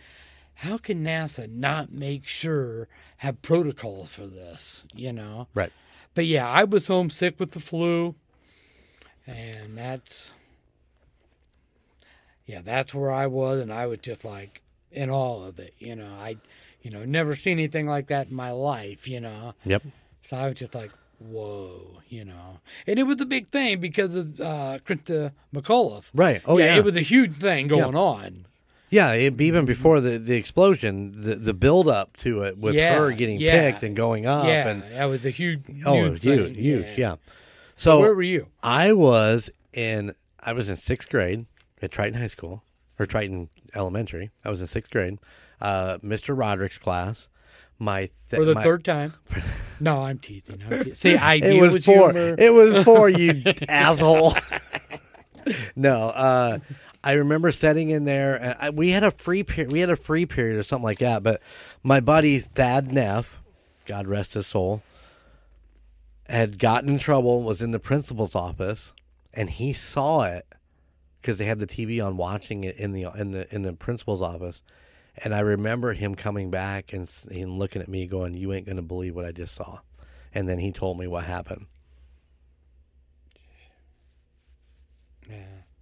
how can NASA not make sure, have protocols for this, you know? Right. But, yeah, I was home sick with the flu, and that's where I was, and I was just like, in all of it, you know, I, you know, never seen anything like that in my life, you know. Yep. So I was just like, whoa, you know. And it was a big thing because of Krista McAuliffe. Right. Oh, yeah. It was a huge thing going on. Yeah, even before the explosion, the build-up to it with her getting picked and going up. Yeah, and that was a huge thing. Yeah. So where were you? I was in 6th grade at Triton High School, or Triton Elementary. I was in 6th grade. Mr. Roderick's class. For the third time. No, I'm teasing. See, I it was for humor. It was for you, asshole. No, I remember sitting in there. And we had a free period. Or something like that. But my buddy Thad Neff, God rest his soul, had gotten in trouble. Was in the principal's office, and he saw it, because they had the TV on, watching it in the principal's office, and I remember him coming back and looking at me, going, "You ain't gonna believe what I just saw," and then he told me what happened. Yeah.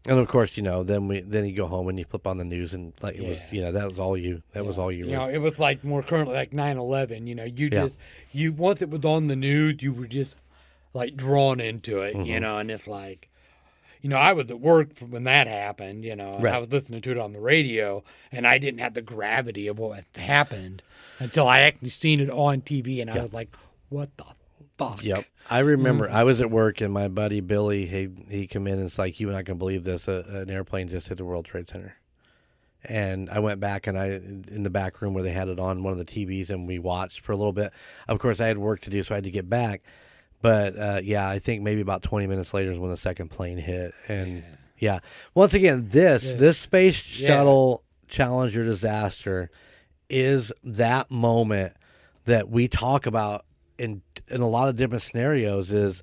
And of course, you know, then you go home and you flip on the news, and like it was, you know, that was all you. That was all you. You know, it was like more currently like 9/11. You know, you once it was on the news, you were just like drawn into it, you know, and it's like. You know, I was at work when that happened, you know, and I was listening to it on the radio, and I didn't have the gravity of what had happened until I actually seen it on TV, and I was like, what the fuck? Yep. I remember I was at work, and my buddy Billy, he came in and it's like, you're not going to believe this, an airplane just hit the World Trade Center. And I went back and in the back room where they had it on one of the TVs, and we watched for a little bit. Of course, I had work to do, so I had to get back. But yeah, I think maybe about 20 minutes later is when the second plane hit. And yeah, once again, this space shuttle Challenger disaster is that moment that we talk about in a lot of different scenarios. Is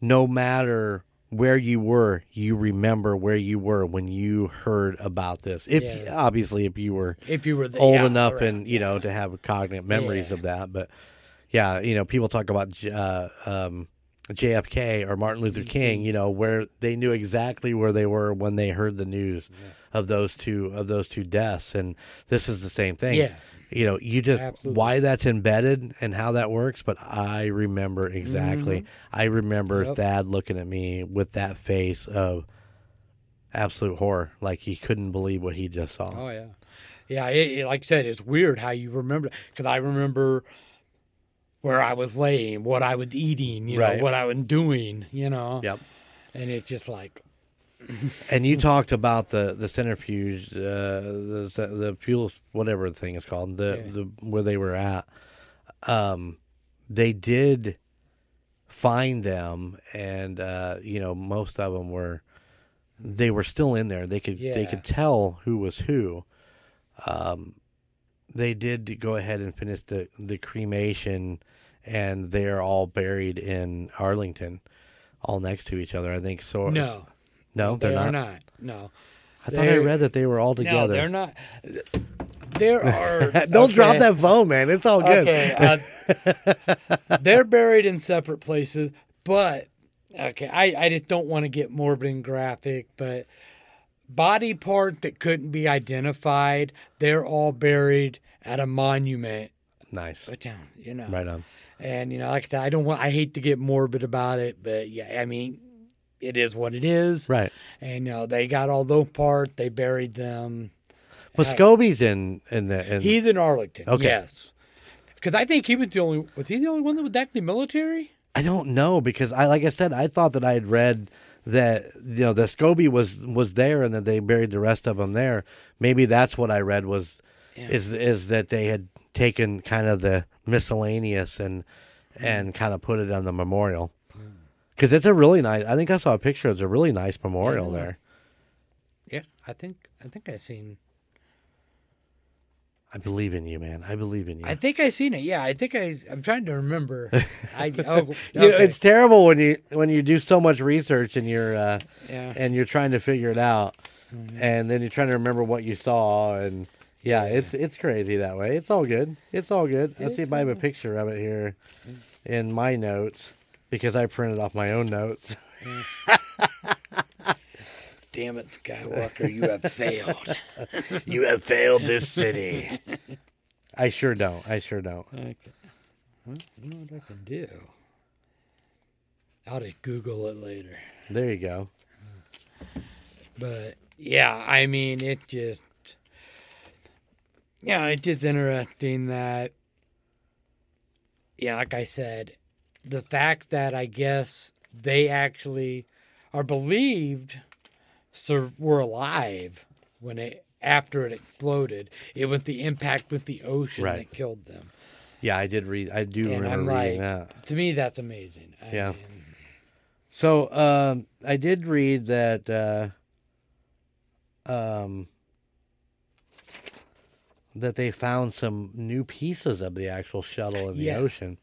no matter where you were, you remember where you were when you heard about this. Obviously, if you were old enough and you know to have cognate memories of that. But yeah, you know, people talk about JFK or Martin Luther King. You know, where they knew exactly where they were when they heard the news of those two deaths. And this is the same thing. Yeah. You know, you just why that's embedded and how that works, but I remember exactly. I remember Thad looking at me with that face of absolute horror, like he couldn't believe what he just saw. Oh yeah, yeah. It, like I said, it's weird how you remember, because I remember where I was laying, what I was eating, you know, what I was doing, you know. Yep. And it's just like. And you talked about the centrifuge, the fuel, whatever the thing is called, the where they were at. They did find them, and you know, most of them were still in there. They could tell who was who. They did go ahead and finish the cremation, and they are all buried in Arlington, all next to each other. I think so. No. No, they're not. No. I thought I read that they were all together. No, they're not. There are... Don't drop that phone, man. It's all good. Okay, they're buried in separate places, but... Okay, I just don't want to get morbid and graphic, but body part that couldn't be identified, they're all buried at a monument. Nice. Down, you know. Right on. And, you know, like I said, I hate to get morbid about it, but, yeah, I mean... It is what it is. Right. And, you know, they got all those parts. They buried them. Muscovie's in He's in Arlington. Okay. Yes. Because I think he was the only... Was he the only one that was actually military? I don't know, because, I thought that I had read that, you know, the Scobie was there and that they buried the rest of them there. Maybe that's what I read is that they had taken kind of the miscellaneous and kind of put it on the memorial. Because it's a really nice... I think I saw a picture. It's a really nice memorial there. Yeah, I think I seen... I believe in you, man. I believe in you. I think I seen it. Yeah, I think I'm trying to remember. You know, it's terrible when you do so much research and you're trying to figure it out, and then you're trying to remember what you saw, and it's crazy that way. It's all good. It's all good. Let's see if I have a picture of it here in my notes. Because I printed off my own notes. Damn it, Skywalker, you have failed. You have failed this city. I sure don't. Okay. Well, you know what I can do? I'll just Google it later. There you go. But, yeah, I mean, it's just interesting that, yeah, like I said, the fact that I guess they actually are believed were alive after it exploded. It was the impact with the ocean that killed them. Yeah, I did read. I do and remember reading that. To me, that's amazing. Yeah. So I did read that. That they found some new pieces of the actual shuttle in the ocean.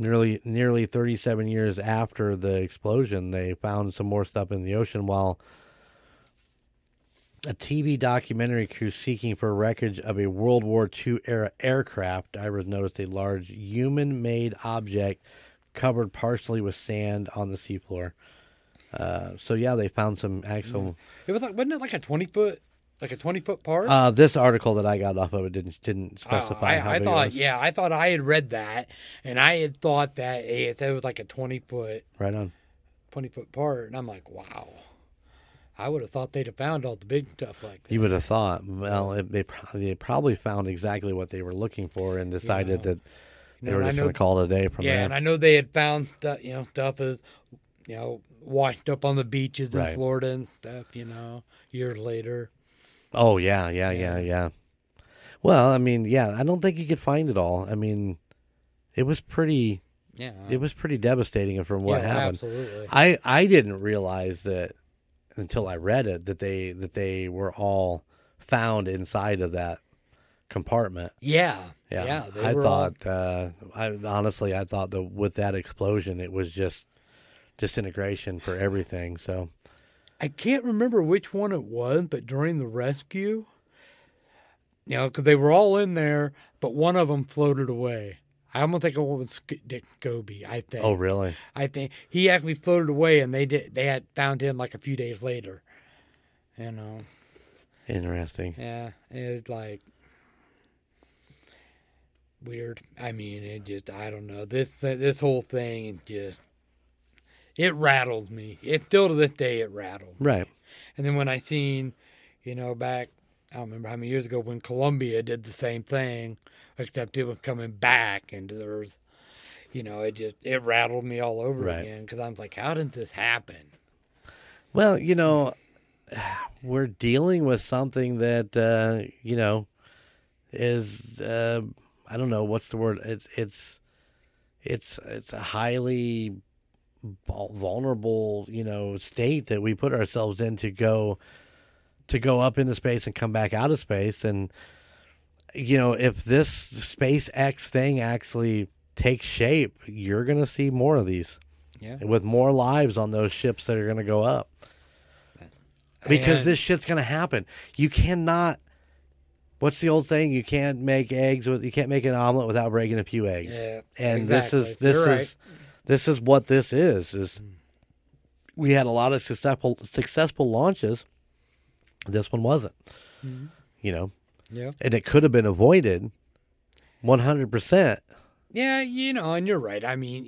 Nearly 37 years after the explosion, they found some more stuff in the ocean, while a TV documentary crew seeking for wreckage of a World War II-era aircraft, divers noticed a large human-made object covered partially with sand on the seafloor. They found some actual... It was wasn't it like a 20-foot... Like a 20-foot part? This article that I got off of it didn't specify how big it was. Yeah, I thought I had read that, and I had thought that it was like a 20-foot. Right on. 20-foot part, and I'm like, wow. I would have thought they'd have found all the big stuff like that. You would have thought. Well, they probably found exactly what they were looking for and decided that they were just going to call it a day from there. Yeah, and I know they had found stuff as, washed up on the beaches in Florida and stuff, years later. Oh, yeah. Well, I mean, yeah, I don't think you could find it all. I mean, it was pretty... Yeah, it was pretty devastating from what happened. Absolutely. I didn't realize that until I read it that they were all found inside of that compartment. Yeah. I thought I thought that with that explosion, it was just disintegration for everything. So I can't remember which one it was, but during the rescue, you know, because they were all in there, but one of them floated away. I almost think it was Dick Scobie, I think. Oh, really? I think he actually floated away, and they had found him like a few days later. You know. Interesting. Yeah, it's like weird. I mean, it just, I don't know. This whole thing, it rattled me. It still to this day, it rattled me. Right. And then when I seen, you know, back, I don't remember how many years ago when Columbia did the same thing. Except it was coming back into the earth. You know, it rattled me all over again because I'm like, how did this happen? Well, you know, we're dealing with something that, you know, is, I don't know, what's the word? It's a highly vulnerable, you know, state that we put ourselves in to go up into space and come back out of space. And, you know, if this SpaceX thing actually takes shape, you're going to see more of these. Yeah. With more lives on those ships that are going to go up. Because this shit's going to happen. You cannot, what's the old saying? You can't make an omelet without breaking a few eggs. Yeah, and exactly. This is what this is we had a lot of successful launches. This one wasn't, you know. Yeah, and it could have been avoided 100%. Yeah, you know, and you're right. I mean,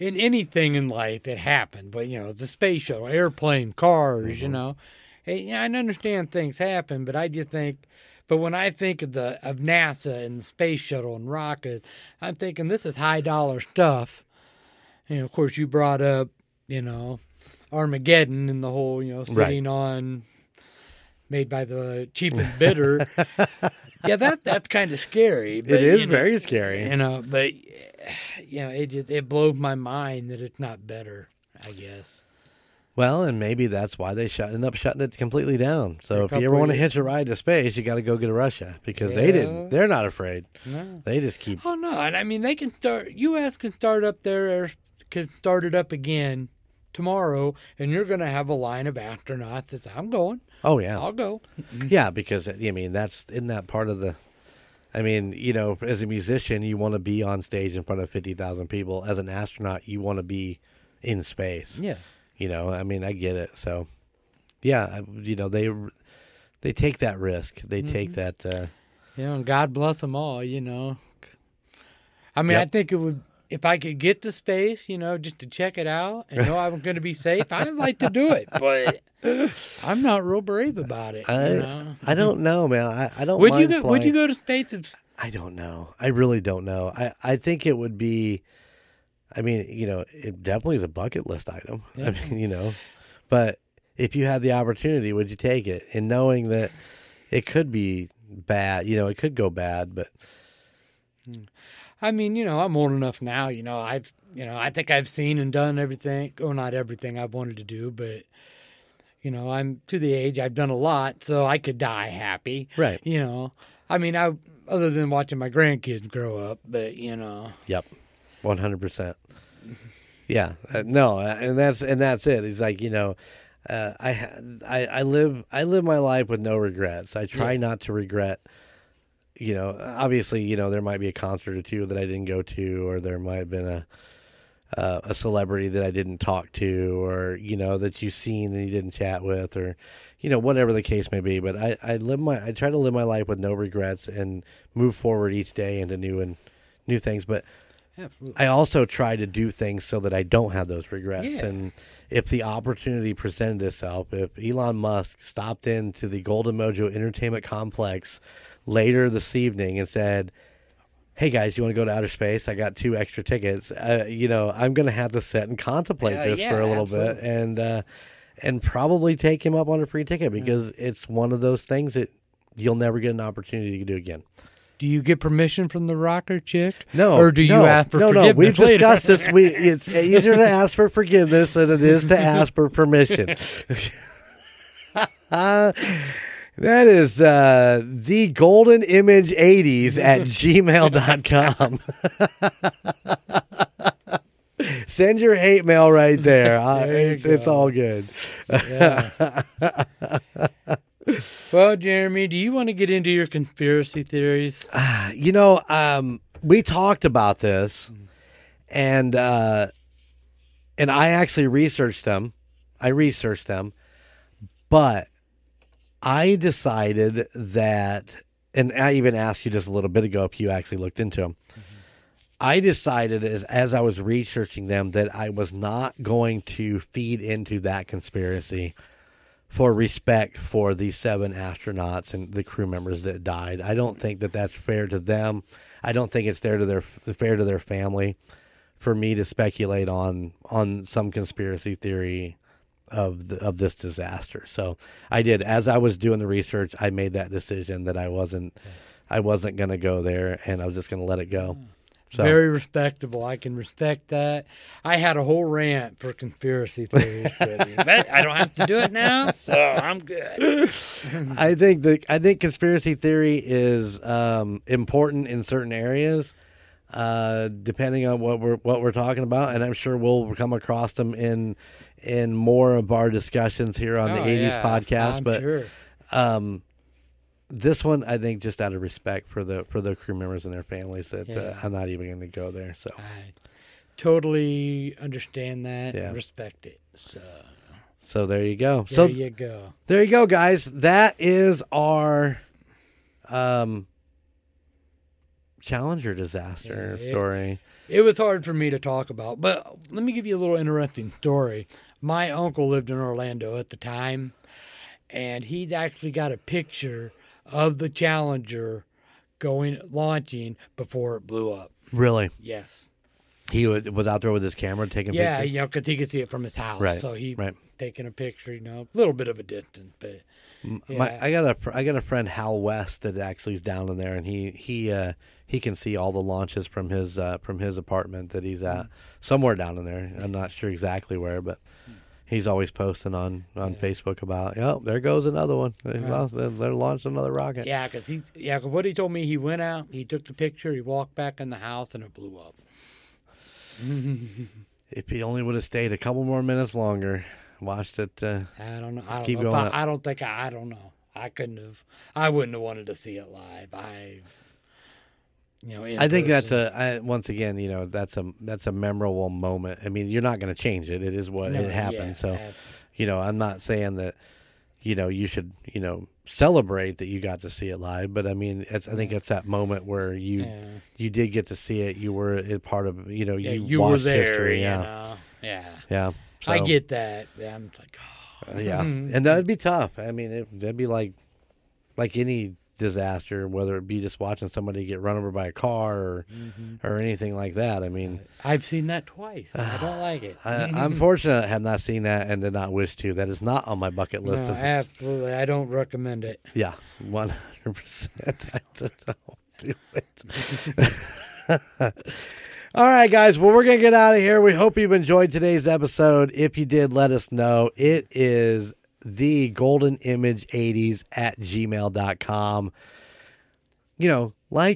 in anything in life, it happened. But, you know, the space shuttle, airplane, cars, you know. And I understand things happen, but I just think, but when I think of NASA and the space shuttle and rocket, I'm thinking this is high-dollar stuff. And, of course, you brought up, you know, Armageddon and the whole, you know, sitting on... made by the cheapest bidder. Yeah, that's kind of scary. But, it is very scary. You know, but you know, it blows my mind that it's not better, I guess. Well, and maybe that's why they ended up shutting it completely down. So if you ever want to hitch a ride to space, you got to go get to Russia because they didn't. They're not afraid. No. They just keep. Oh no! And I mean, they can start. U.S. can start up there. Can start it up again tomorrow, and you're going to have a line of astronauts that's, I'm going. Oh, yeah. I'll go. Yeah, because, I mean, that's in that part of the, I mean, you know, as a musician, you want to be on stage in front of 50,000 people. As an astronaut, you want to be in space. Yeah. You know, I mean, I get it. So, yeah, you know, they take that risk. They take that. You know, and God bless them all, you know. I mean, I think it would. If I could get to space, you know, just to check it out and know I'm going to be safe, I'd like to do it. But I'm not real brave about it. You know? I don't know, man. I don't mind flying. Would you go to space? I don't know. I really don't know. I think it would be, I mean, you know, it definitely is a bucket list item. Yeah. I mean, you know, but if you had the opportunity, would you take it? And knowing that it could be bad, you know, it could go bad, but... I mean, you know, I'm old enough now, you know, I think I've seen and done everything, or not everything I've wanted to do, but, you know, I'm to the age, I've done a lot, so I could die happy. Right. You know, I mean, other than watching my grandkids grow up, but, you know. Yep. 100%. Yeah. No, and that's it. It's like, you know, I live my life with no regrets. I try not to regret. You know, obviously, you know, there might be a concert or two that I didn't go to, or there might have been a celebrity that I didn't talk to, or, you know, that you've seen and you didn't chat with, or, you know, whatever the case may be. But I try to live my life with no regrets and move forward each day into new things. But absolutely. I also try to do things so that I don't have those regrets. Yeah. And if the opportunity presented itself, if Elon Musk stopped into the Golden Mojo Entertainment Complex later this evening and said, "Hey guys, you want to go to outer space? I got 2 extra tickets." You know, I'm going to have to sit and contemplate this for a little bit, and and probably take him up on a free ticket, because it's one of those things that you'll never get an opportunity to do again. Do you get permission from the rocker chick? No. Or do you ask for forgiveness? No, we've discussed this. It's easier to ask for forgiveness than it is to ask for permission. That is the golden image 80s at gmail.com. Send your hate mail right there. It's all good. Yeah. Well, Jeremy, do you want to get into your conspiracy theories? We talked about this, and I actually researched them. But I decided that, and I even asked you just a little bit ago if you actually looked into them. Mm-hmm. I decided as I was researching them that I was not going to feed into that conspiracy for respect for the 7 astronauts and the crew members that died. I don't think that that's fair to them. I don't think it's fair to their family for me to speculate on some conspiracy theory of this disaster. So I did, as I was doing the research, I made that decision that I wasn't going to go there, and I was just going to let it go. So. Very respectable. I can respect that. I had a whole rant for conspiracy theories, but I don't have to do it now, so I'm good. I think conspiracy theory is important in certain areas, depending on what we're talking about, and I'm sure we'll come across them in more of our discussions here on the 80s podcast. This one, I think, just out of respect for the crew members and their families, that I'm not even going to go there. So I totally understand that and respect it. So there you go. There you go, guys. That is our Challenger disaster story. It was hard for me to talk about, but let me give you a little interesting story. My uncle lived in Orlando at the time, and he's actually got a picture of the Challenger launching before it blew up. Really? Yes. He was out there with his camera taking pictures? Yeah, because he could see it from his house. Right. So he taking a picture, a little bit of a distance. But yeah. I got a friend, Hal West, that actually is down in there, and he can see all the launches from his apartment that he's at, somewhere down in there. I'm not sure exactly where, but... He's always posting on Facebook about, there goes another one. They're launched another rocket. Yeah, because what he told me, he went out, he took the picture, he walked back in the house, and it blew up. If he only would have stayed a couple more minutes longer, watched it. I don't know. I don't know. I couldn't have. I wouldn't have wanted to see it live. I think that's that's a memorable moment. I mean, you're not going to change it. It is it happened. Yeah, so, I'm not saying that, you should, celebrate that you got to see it live. But I mean, I think it's that moment where you did get to see it. You were a part of, you watched there, history. Yeah. So, I get that. I'm like, and that'd be tough. I mean, that'd be like any disaster, whether it be just watching somebody get run over by a car or anything like that. I mean, I've seen that twice. I don't like it. I'm fortunate I have not seen that and did not wish to. That is not on my bucket list. No, absolutely. I don't recommend it. Yeah, 100%. I don't do it. All right, guys. Well, we're going to get out of here. We hope you've enjoyed today's episode. If you did, let us know. It is the golden image 80s at gmail.com.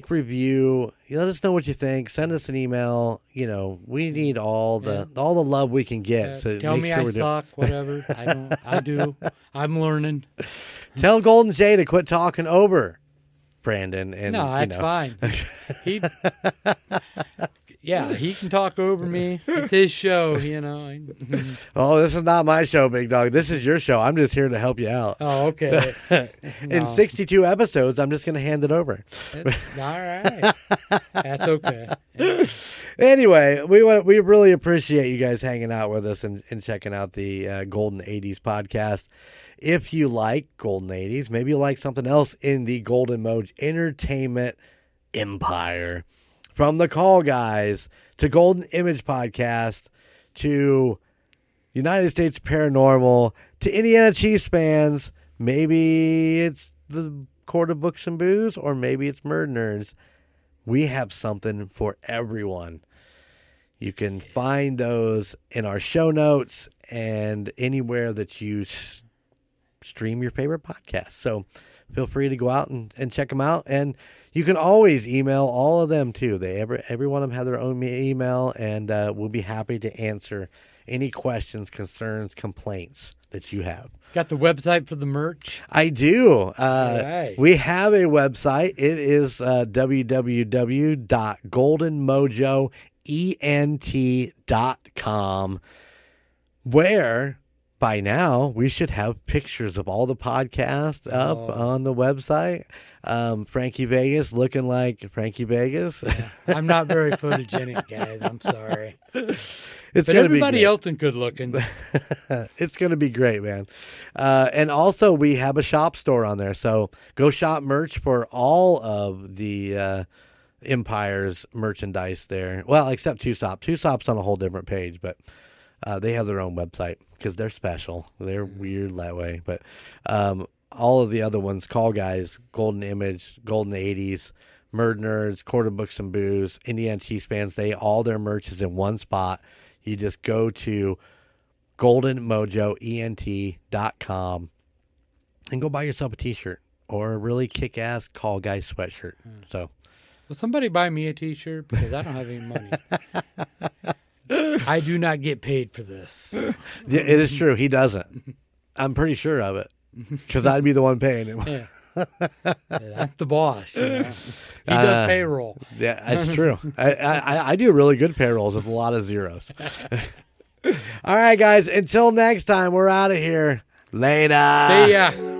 Review, let us know what you think. Send us an email. We need all the love we can get. So tell me I suck, whatever. I do. I'm learning. Tell Golden Jay to quit talking over Brandon. And no, that's fine. He can talk over me. It's his show, Oh, this is not my show, Big Dog. This is your show. I'm just here to help you out. Oh, okay. In 62 episodes, I'm just going to hand it over. All right. That's okay. Yeah. Anyway, we really appreciate you guys hanging out with us and checking out the Golden 80s podcast. If you like Golden 80s, maybe you like something else in the Golden Mode Entertainment Empire. From The Call Guys to Golden Image Podcast to United States Paranormal to Indiana Chiefs fans. Maybe it's the Court of Books and Booze, or maybe it's Murder Nerds. We have something for everyone. You can find those in our show notes and anywhere that you stream your favorite podcast. So feel free to go out and check them out. And you can always email all of them too. Every one of them have their own email, and we'll be happy to answer any questions, concerns, complaints that you have. Got the website for the merch? I do. Right. We have a website. It is www.goldenmojoent.com, where by now we should have pictures of all the podcasts up on the website. Frankie Vegas looking like Frankie Vegas. Yeah. I'm not very photogenic, guys. I'm sorry. It's but everybody else is good looking. It's going to be great, man. And also, we have a shop store on there. So go shop merch for all of the Empire's merchandise there. Well, except Two Stop. Two Stop's on a whole different page, but they have their own website because they're special. They're weird that way. But all of the other ones, Call Guys, Golden Image, Golden 80s, Murder Nerds, Court of Books and Booze, Indiana Chiefs fans, all their merch is in one spot. You just go to goldenmojoent.com and go buy yourself a t-shirt or a really kick-ass Call Guy sweatshirt. So, will somebody buy me a t-shirt? Because I don't have any money. I do not get paid for this. Yeah, it is true. He doesn't. I'm pretty sure of it because I'd be the one paying him. Yeah. That's the boss, you know? He does payroll. Yeah, that's true. I do really good payrolls with a lot of zeros. All right, guys, until next time, we're out of here. Later. See ya.